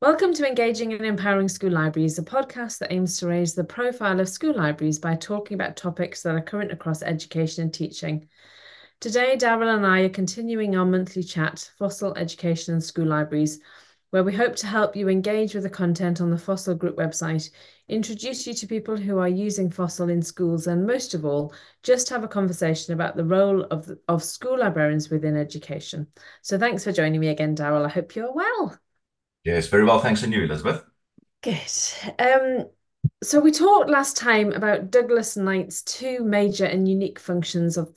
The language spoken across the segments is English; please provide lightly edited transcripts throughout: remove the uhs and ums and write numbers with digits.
Welcome to Engaging and Empowering School Libraries, a podcast that aims to raise the profile of school libraries by talking about topics that are current across education and teaching. Today, Darryl and I are continuing our monthly chat, Fossil Education and School Libraries, where we hope to help you engage with the content on the Fossil Group website, introduce you to people who are using Fossil in schools, and most of all, just have a conversation about the role of school librarians within education. So thanks for joining me again, Darryl. I hope you're well. Yes, very well. Thanks, and you, Elizabeth. Good. So we talked last time about Douglas Knight's two major and unique functions of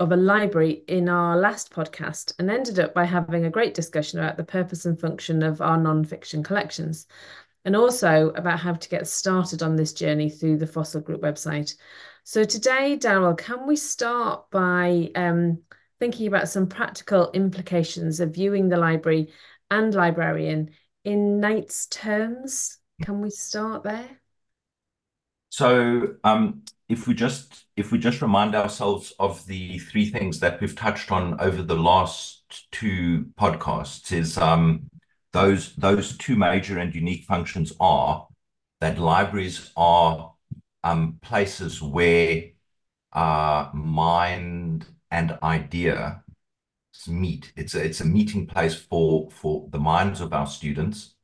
a library in our last podcast, and ended up by having a great discussion about the purpose and function of our non-fiction collections, and also about how to get started on this journey through the Fossil Group website. So today, Darryl, can we start by thinking about some practical implications of viewing the library and librarian in Knight's terms? Can we start there? So if we just remind ourselves of the three things that we've touched on over the last two podcasts, is those two major and unique functions are that libraries are places where mind and idea meet. It's a meeting place for the minds of our students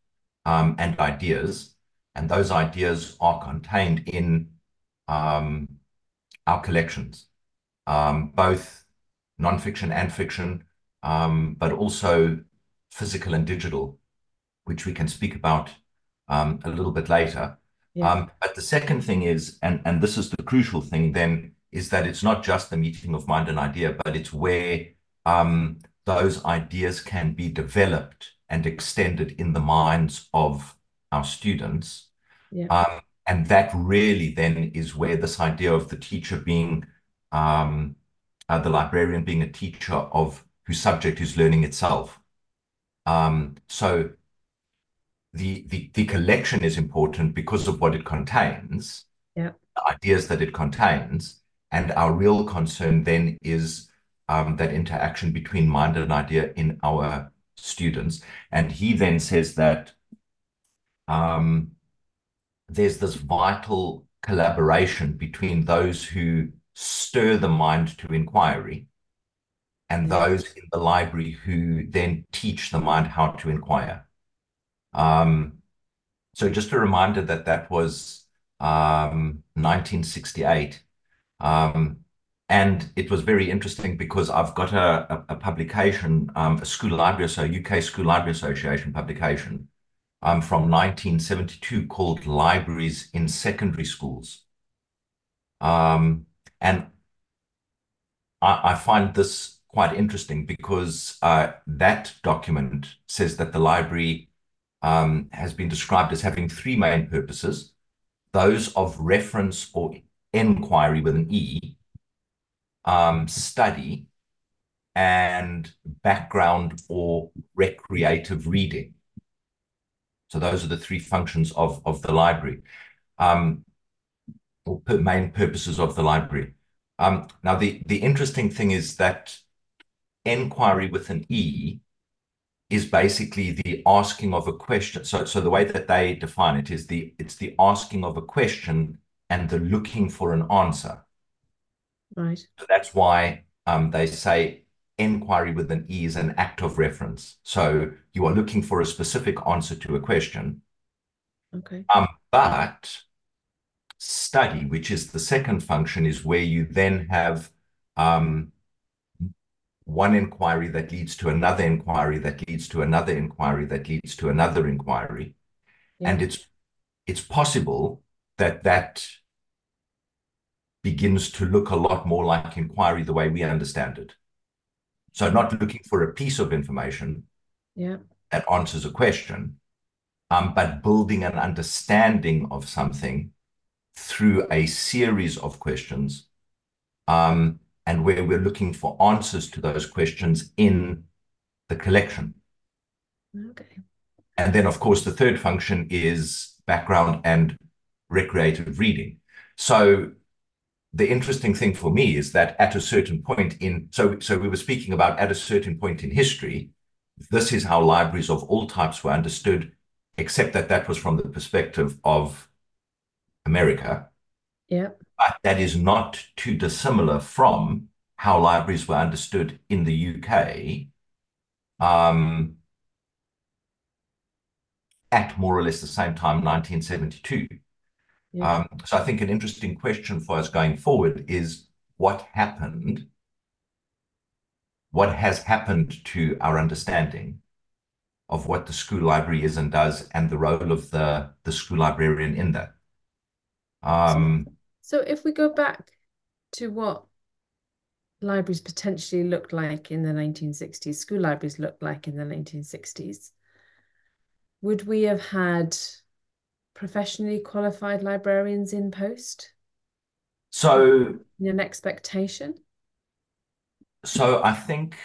and ideas. And those ideas are contained in our collections, both non-fiction and fiction, but also physical and digital, which we can speak about a little bit later. Yeah. But the second thing is, and this is the crucial thing then, is that it's not just the meeting of mind and idea, but it's where those ideas can be developed and extended in the minds of our students. Yeah. And that really then is where this idea of the teacher being, the librarian being a teacher of whose subject is learning itself. So the collection is important because of what it contains, yeah, the ideas that it contains, and our real concern then is that interaction between mind and idea in our students. And he then says that there's this vital collaboration between those who stir the mind to inquiry and those in the library who then teach the mind how to inquire. So just a reminder that that was 1968. And it was very interesting because I've got a publication, a school library, so UK School Library Association publication from 1972 called Libraries in Secondary Schools. And I find this quite interesting because that document says that the library has been described as having three main purposes: those of reference or enquiry with an E, study, and background or recreative reading. So those are the three functions of the library, or main purposes of the library. Now, the interesting thing is that enquiry with an E is basically the asking of a question. So the way that they define it is it's the asking of a question and the looking for an answer. Right. So that's why they say enquiry with an E is an act of reference. So you are looking for a specific answer to a question. Okay. But study, which is the second function, is where you then have one inquiry that leads to another inquiry that leads to another inquiry that leads to another inquiry. Yeah. And it's possible that begins to look a lot more like inquiry the way we understand it. So not looking for a piece of information, yeah, that answers a question, but building an understanding of something through a series of questions, and where we're looking for answers to those questions in the collection. Okay. And then, of course, the third function is background and recreative reading. So the interesting thing for me is that at a certain point so we were speaking about at a certain point in history, this is how libraries of all types were understood except that that was from the perspective of America. Yeah. But that is not too dissimilar from how libraries were understood in the UK at more or less the same time, 1972. Yeah. So I think an interesting question for us going forward is what happened, what has happened to our understanding of what the school library is and does, and the role of the school librarian in that. So if we go back to what libraries potentially looked like in the 1960s, school libraries looked like in the 1960s, would we have had professionally qualified librarians in post? So an expectation? So I think,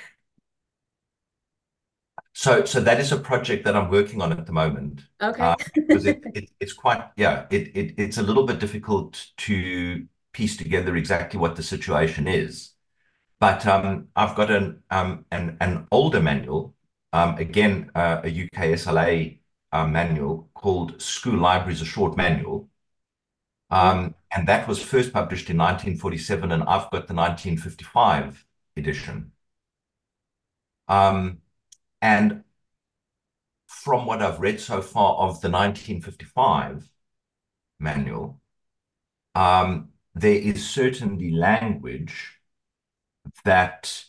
so that is a project that I'm working on at the moment. Okay. Because it's quite, yeah, it's a little bit difficult to piece together exactly what the situation is. But I've got an older manual, again, a UK SLA manual called School Libraries, a Short Manual. And that was first published in 1947, and I've got the 1955 edition. And from what I've read so far of the 1955 manual, there is certainly language that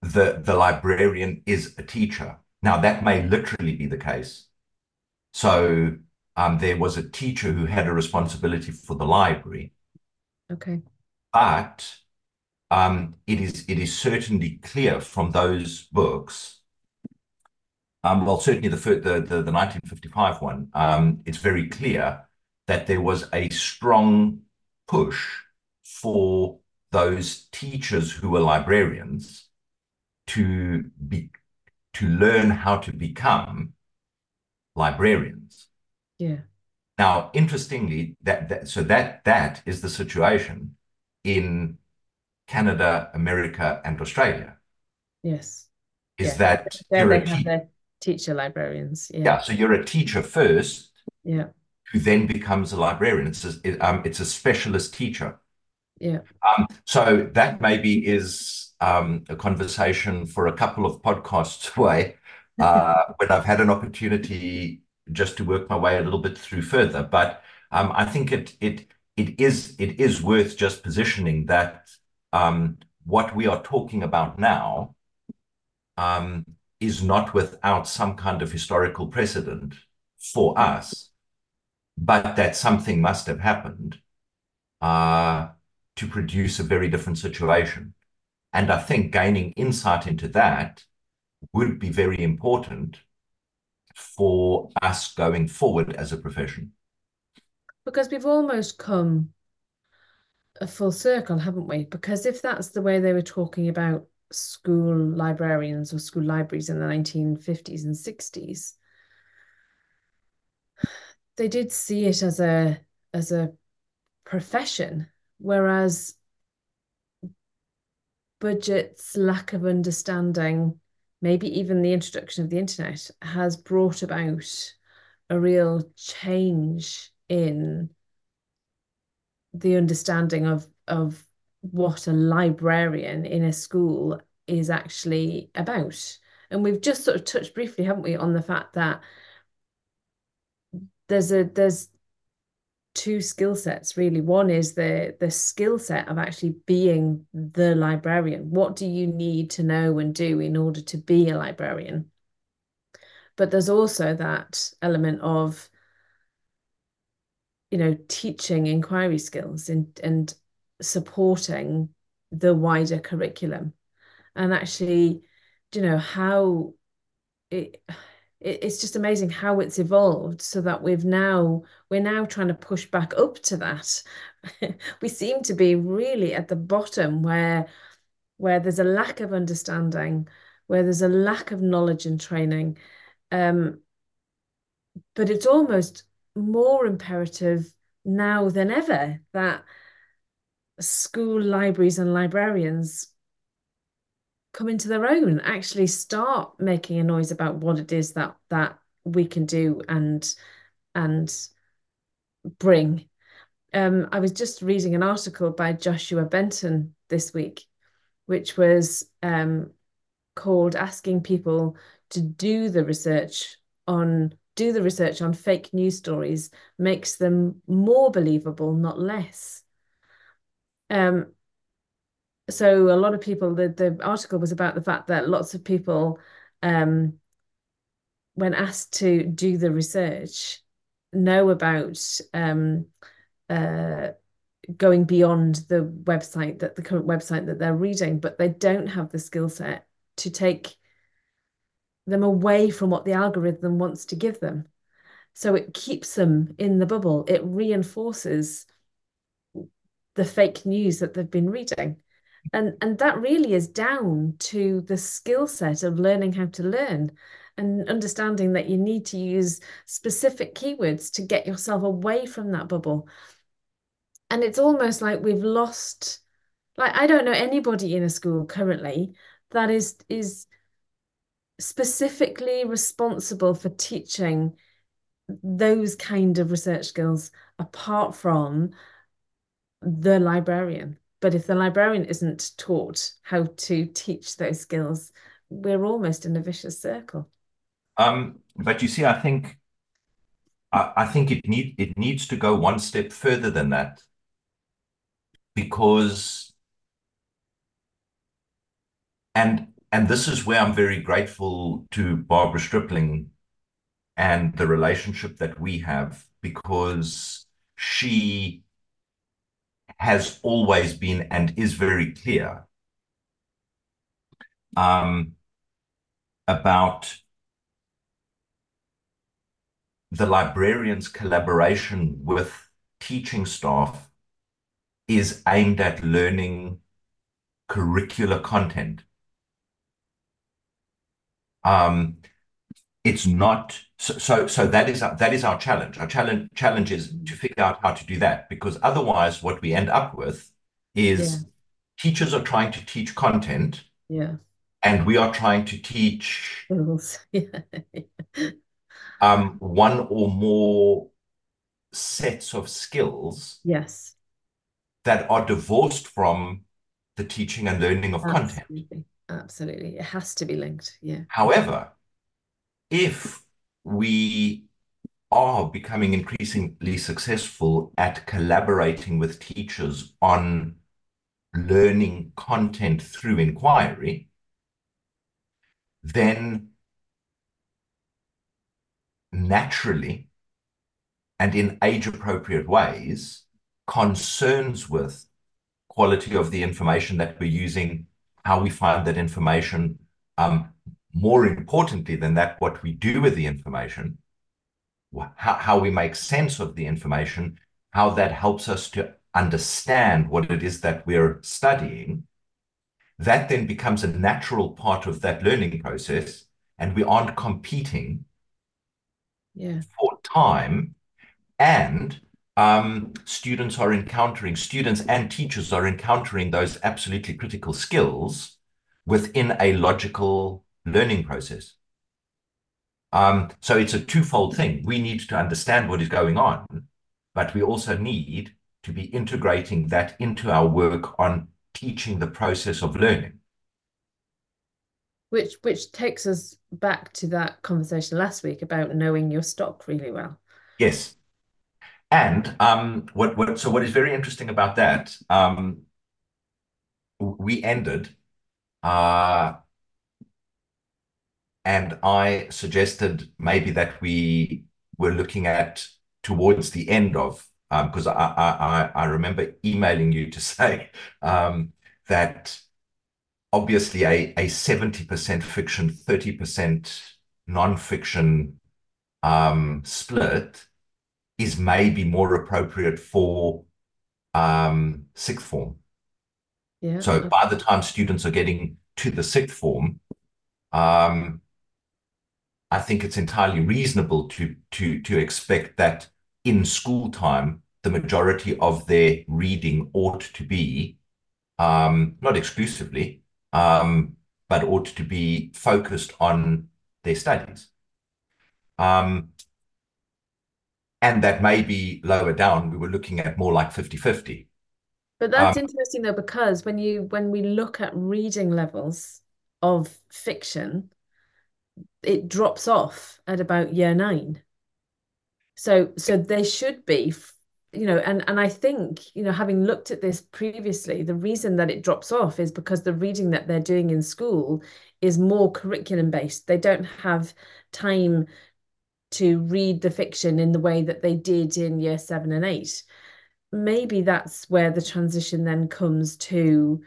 the librarian is a teacher. Now, that may literally be the case. So there was a teacher who had a responsibility for the library. Okay. But it is certainly clear from those books. Well, certainly the 1955 one. It's very clear that there was a strong push for those teachers who were librarians to learn how to become librarians. Yeah. Now, interestingly, that is the situation in Canada, America, and Australia. Yes. That you're a teacher librarians. Yeah. So you're a teacher first. Yeah. Who then becomes a librarian. It's a specialist teacher. Yeah. So that maybe is a conversation for a couple of podcasts away when I've had an opportunity just to work my way a little bit through further. But I think it is worth just positioning that what we are talking about now is not without some kind of historical precedent for us, but that something must have happened to produce a very different situation. And I think gaining insight into that would be very important for us going forward as a profession. Because we've almost come a full circle, haven't we? Because if that's the way they were talking about school librarians or school libraries in the 1950s and 60s, they did see it as a profession, whereas budgets, lack of understanding, maybe even the introduction of the internet has brought about a real change in the understanding of what a librarian in a school is actually about. And we've just sort of touched briefly, haven't we, on the fact that there's two skill sets, really. One is the skill set of actually being the librarian. What do you need to know and do in order to be a librarian? But there's also that element of, you know, teaching inquiry skills and supporting the wider curriculum. And actually, you know, how it's just amazing how it's evolved so that we're now trying to push back up to that. We seem to be really at the bottom where there's a lack of understanding, where there's a lack of knowledge and training. But it's almost more imperative now than ever that school libraries and librarians come into their own and actually start making a noise about what it is that we can do and bring. I was just reading an article by Joshua Benton this week, which was called "Asking People to Do the Research on Fake News Stories Makes Them More Believable, Not Less." So a lot of people, the article was about the fact that lots of people, when asked to do the research, know about going beyond the website, that the current website that they're reading, but they don't have the skill set to take them away from what the algorithm wants to give them. So it keeps them in the bubble. It reinforces the fake news that they've been reading. And that really is down to the skill set of learning how to learn and understanding that you need to use specific keywords to get yourself away from that bubble. And it's almost like we've lost, like, I don't know anybody in a school currently that is specifically responsible for teaching those kind of research skills apart from the librarian. But if the librarian isn't taught how to teach those skills, we're almost in a vicious circle. But you see, I think it needs to go one step further than that, because and this is where I'm very grateful to Barbara Stripling and the relationship that we have, because she has always been and is very clear about the librarian's collaboration with teaching staff is aimed at learning curricular content. It's not so that is our challenge. Our challenge is to figure out how to do that, because otherwise what we end up with is teachers are trying to teach content, and we are trying to teach one or more sets of skills that are divorced from the teaching and learning of content. Absolutely. It has to be linked. However, if we are becoming increasingly successful at collaborating with teachers on learning content through inquiry, then naturally and in age-appropriate ways, concerns with quality of the information that we're using, how we find that information, more importantly than that, what we do with the information, how we make sense of the information, how that helps us to understand what it is that we're studying, that then becomes a natural part of that learning process, and we aren't competing for time, and students and teachers are encountering those absolutely critical skills within a logical learning process. So it's a twofold thing. We need to understand what is going on, but we also need to be integrating that into our work on teaching the process of learning. Which takes us back to that conversation last week about knowing your stock really well. Yes. And what is very interesting about that, we ended, and I suggested maybe that we were looking at towards the end of, because I remember emailing you to say that obviously a 70% fiction, 30% non-fiction split is maybe more appropriate for sixth form. So by the time students are getting to the sixth form, I think it's entirely reasonable to expect that in school time, the majority of their reading ought to be, not exclusively, but ought to be focused on their studies. And that may be lower down. We were looking at more like 50-50. But that's interesting, though, because when we look at reading levels of fiction, it drops off at about year 9. So they should be, you know, and I think, you know, having looked at this previously, the reason that it drops off is because the reading that they're doing in school is more curriculum based. They don't have time to read the fiction in the way that they did in year 7 and 8. Maybe that's where the transition then comes to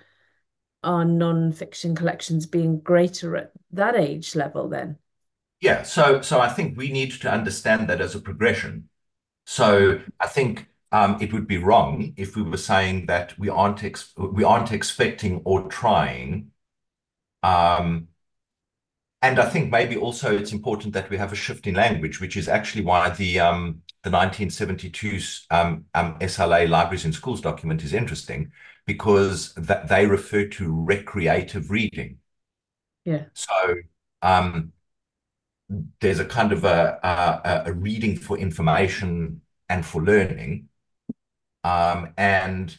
our non-fiction collections being greater at that age level then. Yeah, so I think we need to understand that as a progression. So I think it would be wrong if we were saying that we aren't expecting or trying. And I think maybe also it's important that we have a shift in language, which is actually why the 1972 SLA Libraries in Schools document is interesting, because they refer to recreative reading. Yeah. So there's a kind of a reading for information and for learning, and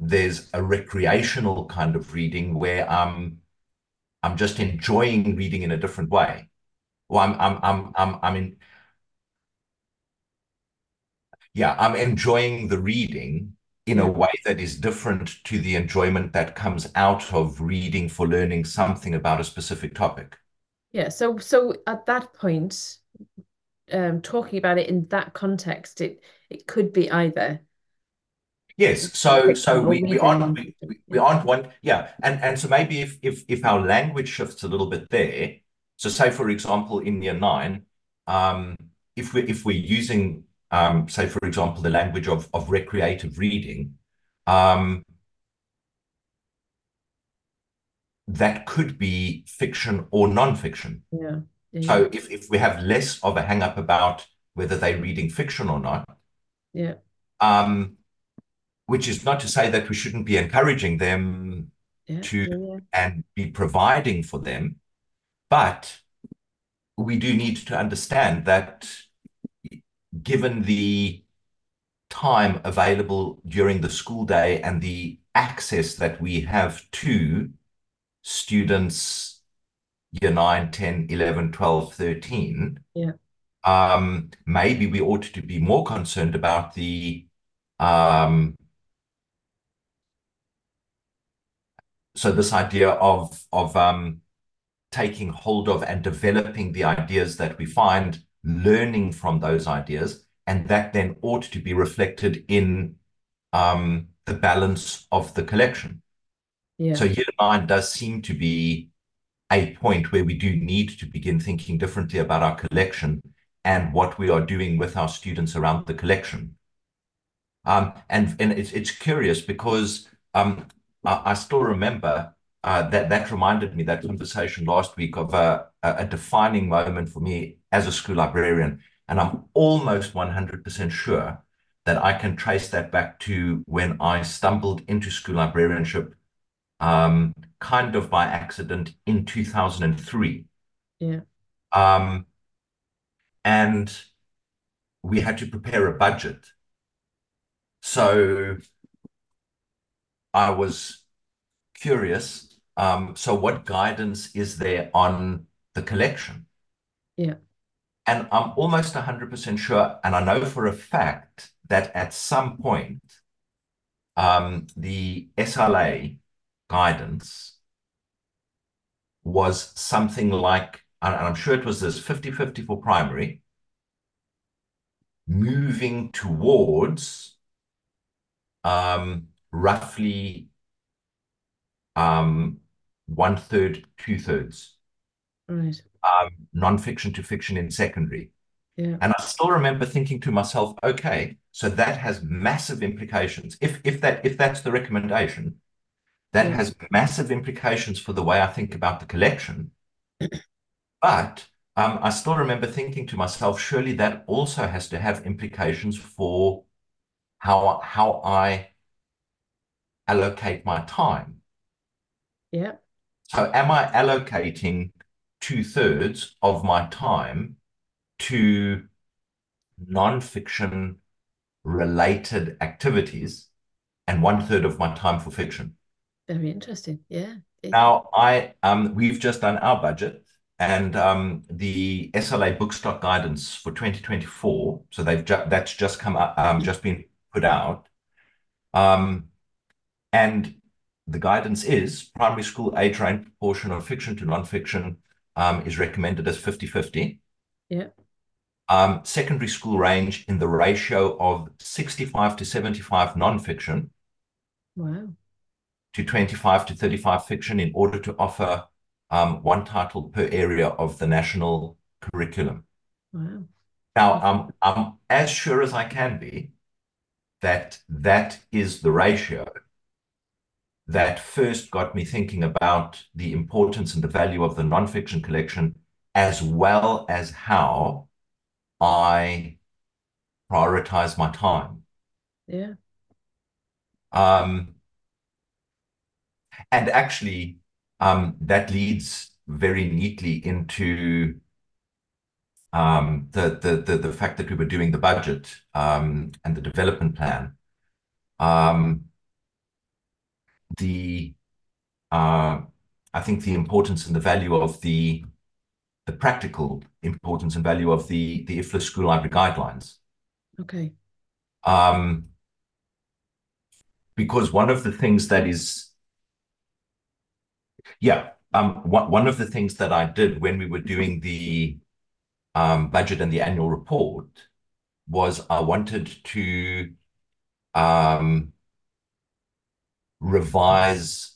there's a recreational kind of reading where I'm just enjoying reading in a different way. Well, I'm enjoying the reading in a way that is different to the enjoyment that comes out of reading for learning something about a specific topic. Yeah, so at that point, talking about it in that context, it could be either. Yes, so we aren't one. Yeah, and so maybe if our language shifts a little bit there, so say for example in year 9, if we're using say for example the language of recreative reading, that could be fiction or non-fiction. Yeah. Yeah. So if we have less of a hang-up about whether they're reading fiction or not, yeah, which is not to say that we shouldn't be encouraging them and be providing for them, but we do need to understand that given the time available during the school day and the access that we have to students year 9, 10, 11, 12, 13, maybe we ought to be more concerned about the so this idea of taking hold of and developing the ideas that we find, learning from those ideas, and that then ought to be reflected in the balance of the collection. Yeah. So year 9 does seem to be a point where we do need to begin thinking differently about our collection and what we are doing with our students around the collection. And it's curious because I still remember that reminded me, that conversation last week, of a defining moment for me as a school librarian. And I'm almost 100% sure that I can trace that back to when I stumbled into school librarianship kind of by accident in 2003. Yeah. And we had to prepare a budget. So I was curious, so what guidance is there on the collection? Yeah. And I'm almost 100% sure, and I know for a fact that at some point, the SLA guidance was something like, and I'm sure it was this 50-50 for primary, moving towards roughly 1/3, 2/3, right? Non-fiction to fiction in secondary. Yeah. And I still remember thinking to myself, okay, so that has massive implications. If that's the recommendation, that has massive implications for the way I think about the collection. But I still remember thinking to myself, surely that also has to have implications for how I allocate my time. Yeah. So am I allocating 2/3 of my time to non-fiction related activities and 1/3 of my time for fiction? Very interesting. Yeah. Now, we've just done our budget, and the SLA bookstock guidance for 2024, so that's just come up, just been put out, and the guidance is primary school age range proportion of fiction to non-fiction is recommended as 50-50. Yeah. Secondary school range in the ratio of 65% to 75% non-fiction. Wow. To 25% to 35% fiction, in order to offer one title per area of the national curriculum. Wow. Now, I'm as sure as I can be that that is the ratio that first got me thinking about the importance and the value of the non-fiction collection, as well as how I prioritize my time. Yeah. And actually, that leads very neatly into the fact that we were doing the budget and the development plan. I think the importance and the value of the practical importance and value of the IFLA School Library Guidelines. Okay. Because one of the things that is one of the things that I did when we were doing the budget and the annual report was I wanted to revise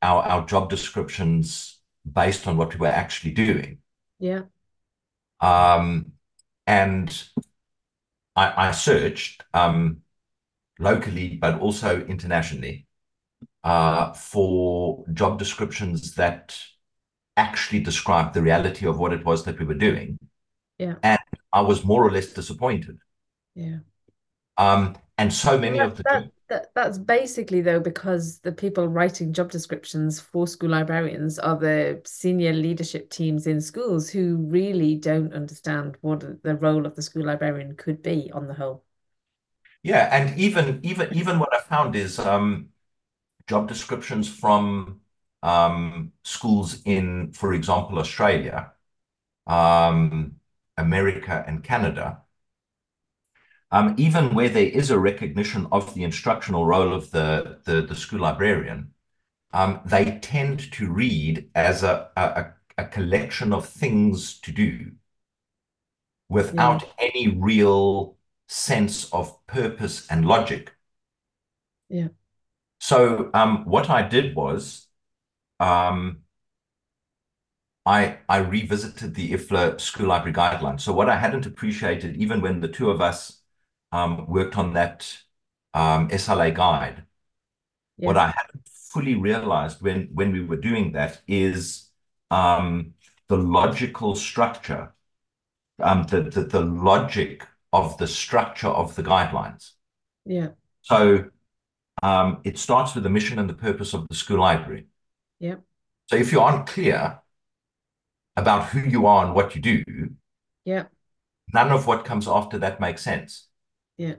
our job descriptions based on what we were actually doing. Yeah. And I searched locally, but also internationally, for job descriptions that actually described the reality of what it was that we were doing. Yeah. And I was more or less disappointed. Yeah. And so many of the... That's basically, though, because the people writing job descriptions for school librarians are the senior leadership teams in schools, who really don't understand what the role of the school librarian could be on the whole. Yeah, and even what I found is job descriptions from schools in, for example, Australia, America and Canada, even where there is a recognition of the instructional role of the school librarian, they tend to read as a collection of things to do without any real sense of purpose and logic. Yeah. So what I did was I revisited the IFLA School Library Guidelines. So what I hadn't appreciated, even when the two of us worked on that SLA guide. Yeah. What I hadn't fully realized when we were doing that is the logical structure, the logic of the structure of the guidelines. Yeah. So it starts with the mission and the purpose of the school library. Yeah. So if you aren't clear about who you are and what you do, yeah, none of what comes after that makes sense. Yeah.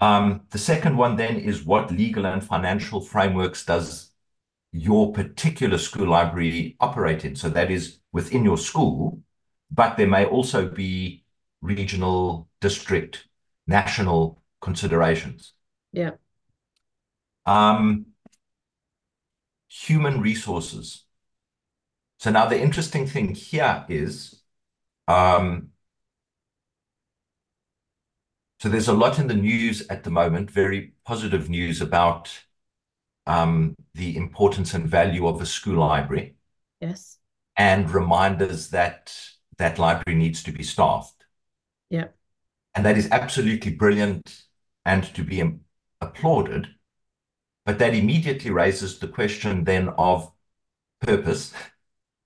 The second one then is, what legal and financial frameworks does your particular school library operate in? So that is within your school, but there may also be regional, district, national considerations. Yeah. Human resources. So now the interesting thing here is, so there's a lot in the news at the moment, very positive news about the importance and value of a school library. Yes. And reminders that that library needs to be staffed. Yeah. And that is absolutely brilliant and to be applauded. But that immediately raises the question then of purpose.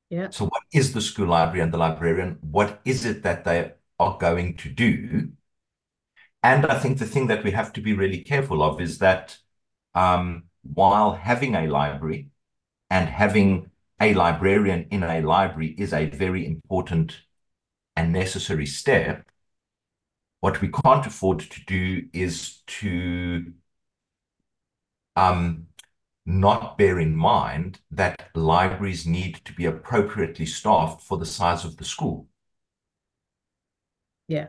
Yeah. So what is the school library and the librarian? What is it that they are going to do? And I think the thing that we have to be really careful of is that while having a library and having a librarian in a library is a very important and necessary step. What we can't afford to do is to not bear in mind that libraries need to be appropriately staffed for the size of the school. Yeah.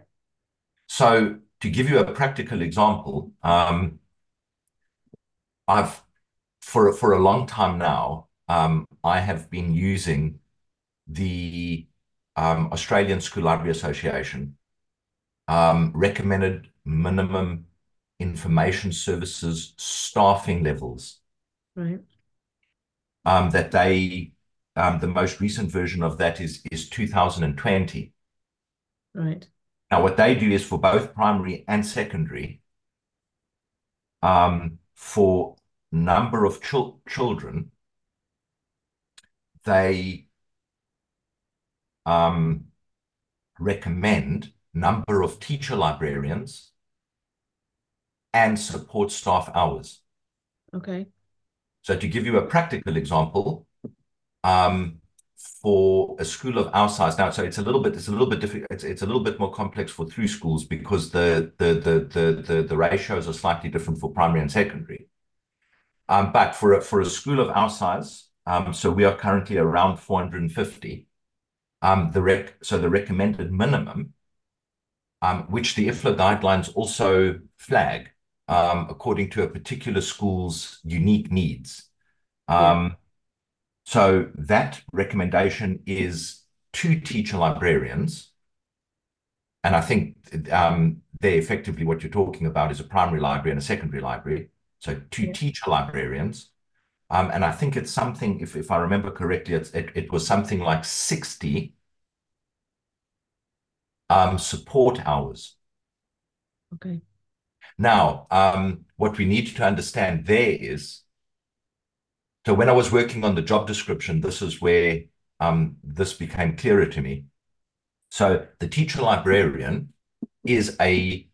So to give you a practical example, for a long time now, I have been using the Australian School Library Association recommended minimum information services staffing levels. Right. That they, the most recent version of that is 2020. Right. Now, what they do is for both primary and secondary, for number of children, they recommend number of teacher librarians and support staff hours. Okay. So to give you a practical example, for a school of our size now, so it's a little bit more complex for through schools because the ratios are slightly different for primary and secondary. But for a school of our size, so we are currently around 450. The recommended minimum, which the IFLA guidelines also flag, according to a particular school's unique needs. So that recommendation is 2 teacher librarians. And I think they effectively, what you're talking about is a primary library and a secondary library. So 2 teacher librarians. And I think it's something, if I remember correctly, it was something like 60 support hours. Okay. Now, what we need to understand there is, so when I was working on the job description, this is where this became clearer to me. So the teacher librarian is a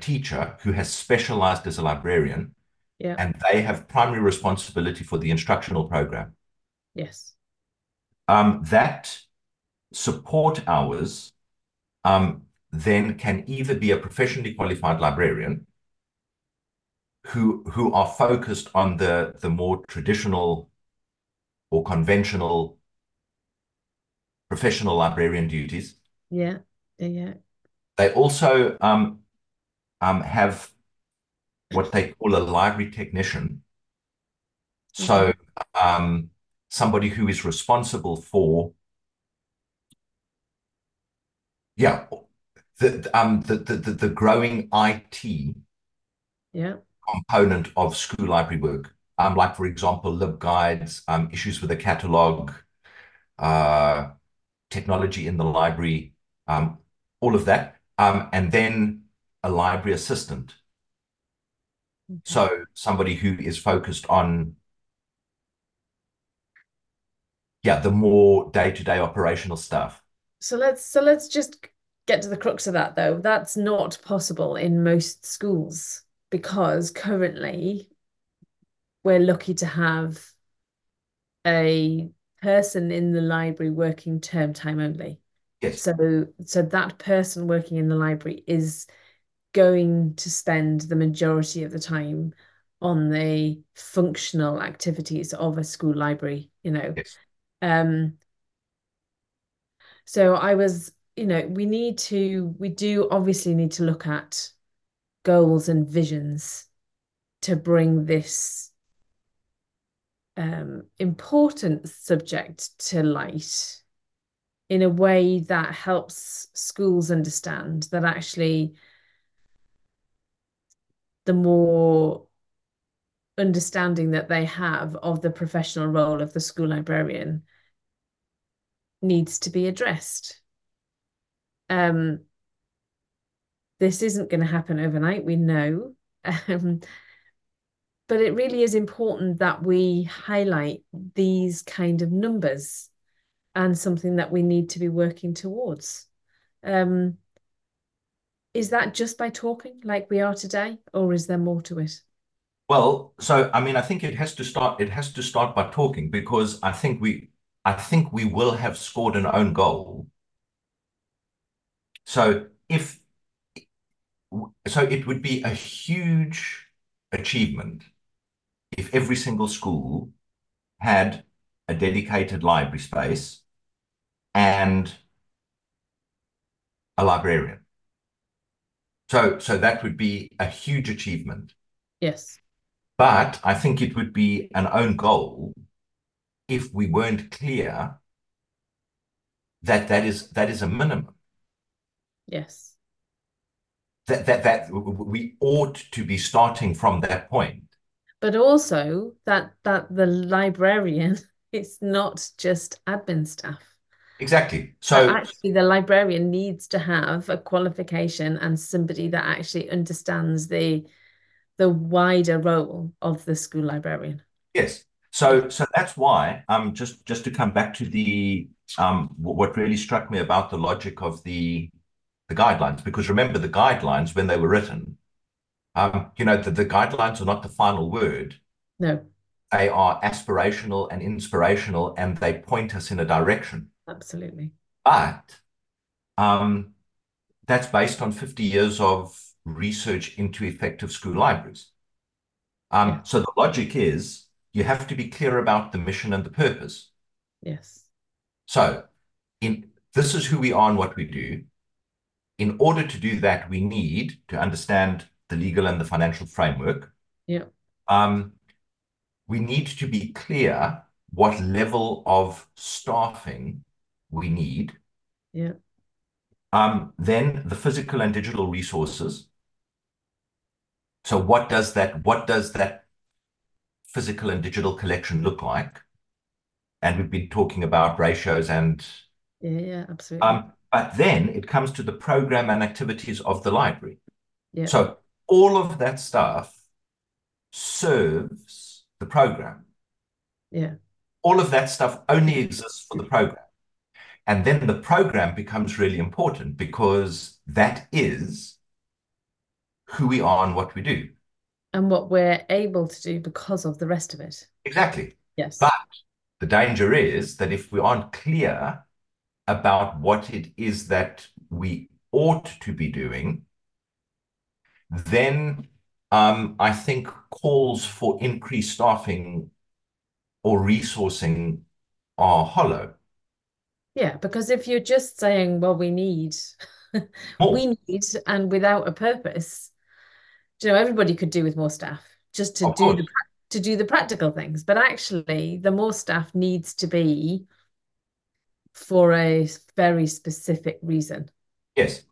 teacher who has specialized as a librarian, yeah, and they have primary responsibility for the instructional program. Yes. That support hours then can either be a professionally qualified librarian who are focused on the more traditional or conventional professional librarian duties. Yeah, yeah. They also have what they call a library technician. So somebody who is responsible for, yeah, the growing IT, yeah, component of school library work. Like for example, LibGuides, issues with the catalogue, technology in the library, all of that, and then a library assistant. Okay. So somebody who is focused on, yeah, the more day-to-day operational stuff. So let's just get to the crux of that though. That's not possible in most schools because currently we're lucky to have a person in the library working term time only. Yes. So that person working in the library is going to spend the majority of the time on the functional activities of a school library, you know. Yes. So I was, you know, we do obviously need to look at goals and visions to bring this important subject to light in a way that helps schools understand that actually the more understanding that they have of the professional role of the school librarian needs to be addressed. This isn't going to happen overnight, we know. But it really is important that we highlight these kind of numbers and something that we need to be working towards. Is that just by talking like we are today, or is there more to it? Well, so I mean, I think it has to start. It has to start by talking, because I think we will have scored an own goal. So it would be a huge achievement if every single school had a dedicated library space and a librarian. So that would be a huge achievement. Yes. But I think it would be an own goal if we weren't clear that that is a minimum. Yes. That we ought to be starting from that point. But also that the librarian is not just admin staff. Exactly. So actually the librarian needs to have a qualification and somebody that actually understands the wider role of the school librarian. Yes. So that's why just to come back to the what really struck me about the logic of the guidelines, because remember, the guidelines, when they were written, the guidelines are not the final word. No. They are aspirational and inspirational, and they point us in a direction. Absolutely. But that's based on 50 years of research into effective school libraries. Yeah. So the logic is you have to be clear about the mission and the purpose. Yes. So this is who we are and what we do. In order to do that, we need to understand the legal and the financial framework. Yeah. We need to be clear what level of staffing we need. Yeah. Then the physical and digital resources. So what does that physical and digital collection look like? And we've been talking about ratios and... Yeah, absolutely. But then it comes to the program and activities of the library. Yeah. So all of that stuff serves the program. Yeah. All of that stuff only exists for the program. And then the program becomes really important, because that is who we are and what we do. And what we're able to do because of the rest of it. Exactly. Yes. But the danger is that if we aren't clear about what it is that we ought to be doing, then I think calls for increased staffing or resourcing are hollow. Yeah, because if you're just saying, well, we need, and without a purpose, everybody could do with more staff just to do the practical things. But actually, the more staff needs to be for a very specific reason. Yes.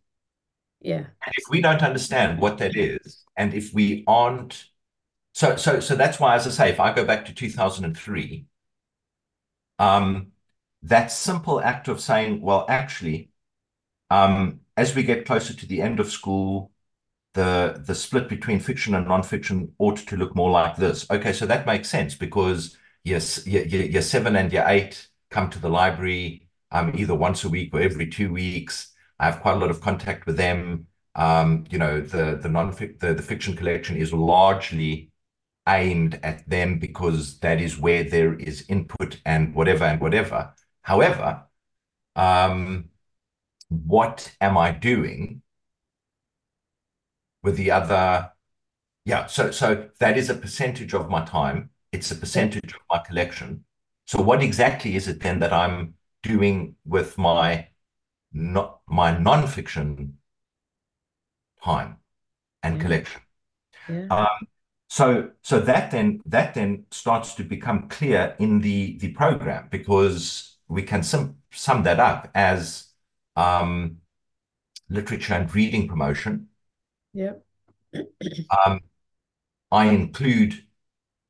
Yeah. And if we don't understand what that is, and if we aren't, so that's why, as I say, if I go back to 2003, that simple act of saying, well, actually, as we get closer to the end of school, the split between fiction and non-fiction ought to look more like this. Okay, so that makes sense, because yes, year 7 and year 8 come to the library either once a week or every 2 weeks. I have quite a lot of contact with them. The fiction collection is largely aimed at them, because that is where there is input and whatever and whatever. However, what am I doing with the other? Yeah, so that is a percentage of my time. It's a percentage of my collection. So what exactly is it then that I'm doing with my non-fiction time and collection? Yeah. So that then starts to become clear in the program, because we can sum that up as literature and reading promotion. Yeah. I include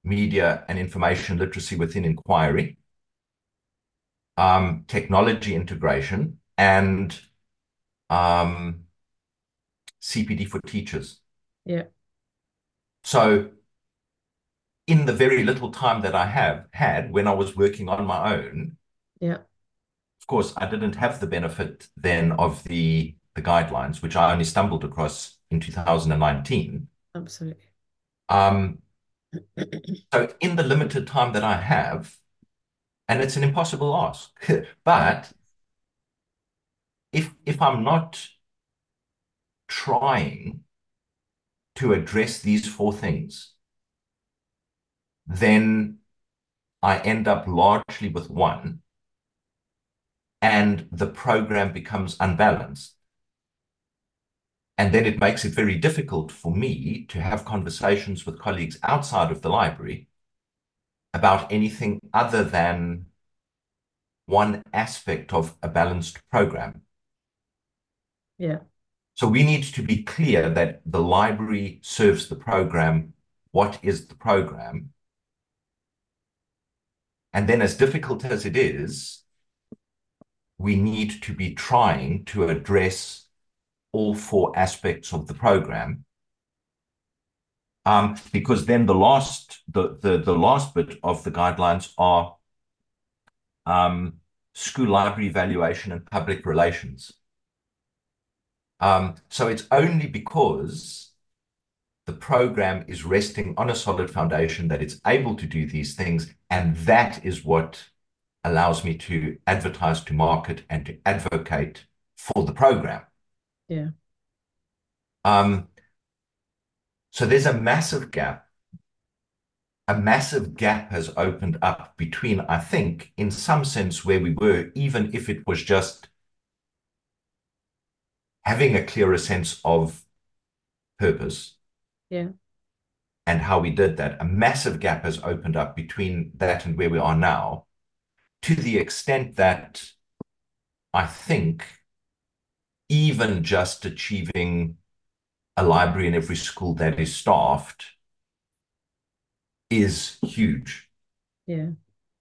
media and information literacy within inquiry, technology integration, and CPD for teachers. Yeah. So in the very little time that I have had when I was working on my own, yeah, of course, I didn't have the benefit then of the guidelines, which I only stumbled across in 2019. Absolutely. So in the limited time that I have, and it's an impossible ask, but if I'm not trying to address these four things, then I end up largely with one, and the program becomes unbalanced. And then it makes it very difficult for me to have conversations with colleagues outside of the library about anything other than one aspect of a balanced program. Yeah. So we need to be clear that the library serves the program. What is the program? And then, as difficult as it is, we need to be trying to address all four aspects of the program, because then the last bit of the guidelines are school library evaluation and public relations. So it's only because the program is resting on a solid foundation that it's able to do these things, and that is what allows me to advertise, to market, and to advocate for the program. Yeah. So there's a massive gap. A massive gap has opened up between, I think, in some sense, where we were, even if it was just having a clearer sense of purpose. Yeah. And how we did that. A massive gap has opened up between that and where we are now, to the extent that I think even just achieving a library in every school that is staffed is huge. Yeah.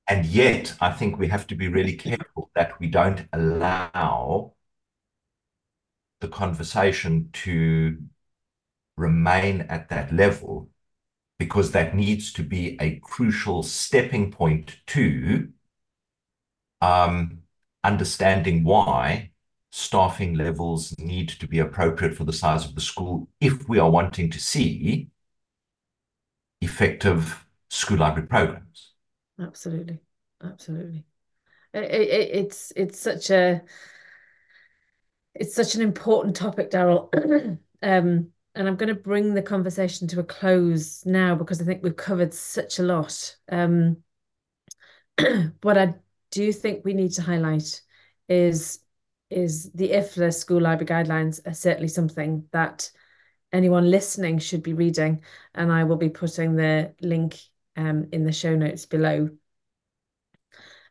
And yet I think we have to be really careful that we don't allow the conversation to remain at that level, because that needs to be a crucial stepping point to understanding why staffing levels need to be appropriate for the size of the school if we are wanting to see effective school library programs. Absolutely, absolutely. It's such a... It's such an important topic, Darryl. And I'm going to bring the conversation to a close now, because I think we've covered such a lot. What I do think we need to highlight is the IFLA School Library Guidelines are certainly something that anyone listening should be reading. And I will be putting the link in the show notes below.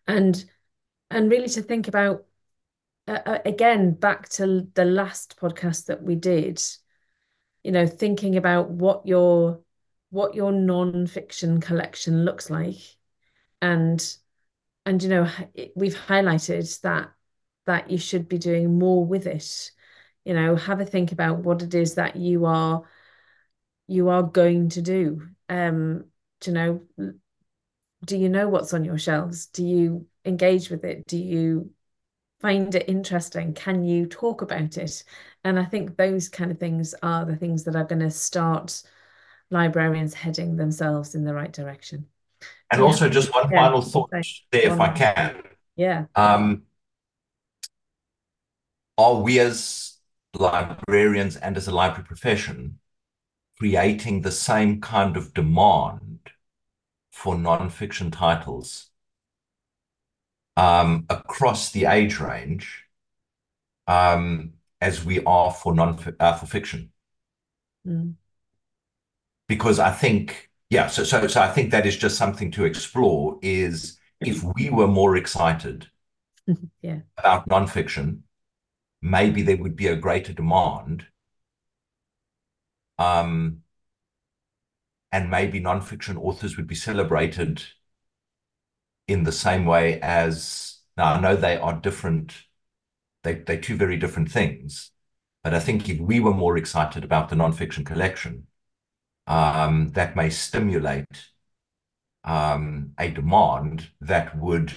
And really to think about, again, back to the last podcast that we did, you know, thinking about what your non-fiction collection looks like, and you know, we've highlighted that you should be doing more with it. You know, have a think about what it is that you are going to do. You know, do you know what's on your shelves? Do you engage with it? Do you find it interesting? Can you talk about it? And I think those kind of things are the things that are going to start librarians heading themselves in the right direction. And also just one final thought there, if I can. Yeah. Are we as librarians and as a library profession creating the same kind of demand for non-fiction titles across the age range, as we are for fiction? Mm. Because I think, yeah, so I think that is just something to explore, is if we were more excited yeah. about non-fiction, maybe there would be a greater demand, and maybe non-fiction authors would be celebrated in the same way as, now I know they are different, they're two very different things, but I think if we were more excited about the non-fiction collection, that may stimulate a demand that would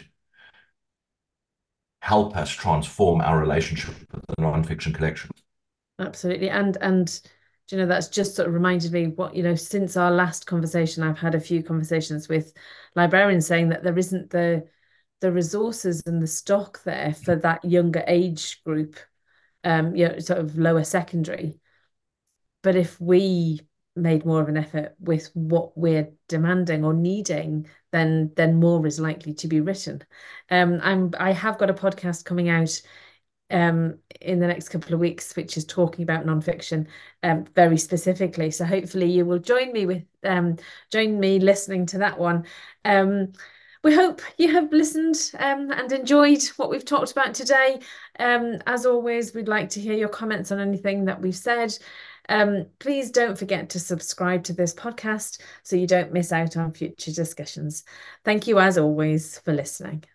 help us transform our relationship with the non-fiction collection. Absolutely, and Do you know, that's just sort of reminded me what, you know, since our last conversation, I've had a few conversations with librarians saying that there isn't the resources and the stock there for that younger age group, you know, sort of lower secondary. But if we made more of an effort with what we're demanding or needing, then more is likely to be written. I have got a podcast coming out in the next couple of weeks, which is talking about nonfiction very specifically. So hopefully you will join me listening to that one. We hope you have listened and enjoyed what we've talked about today. As always, we'd like to hear your comments on anything that we've said. Please don't forget to subscribe to this podcast so you don't miss out on future discussions. Thank you, as always, for listening.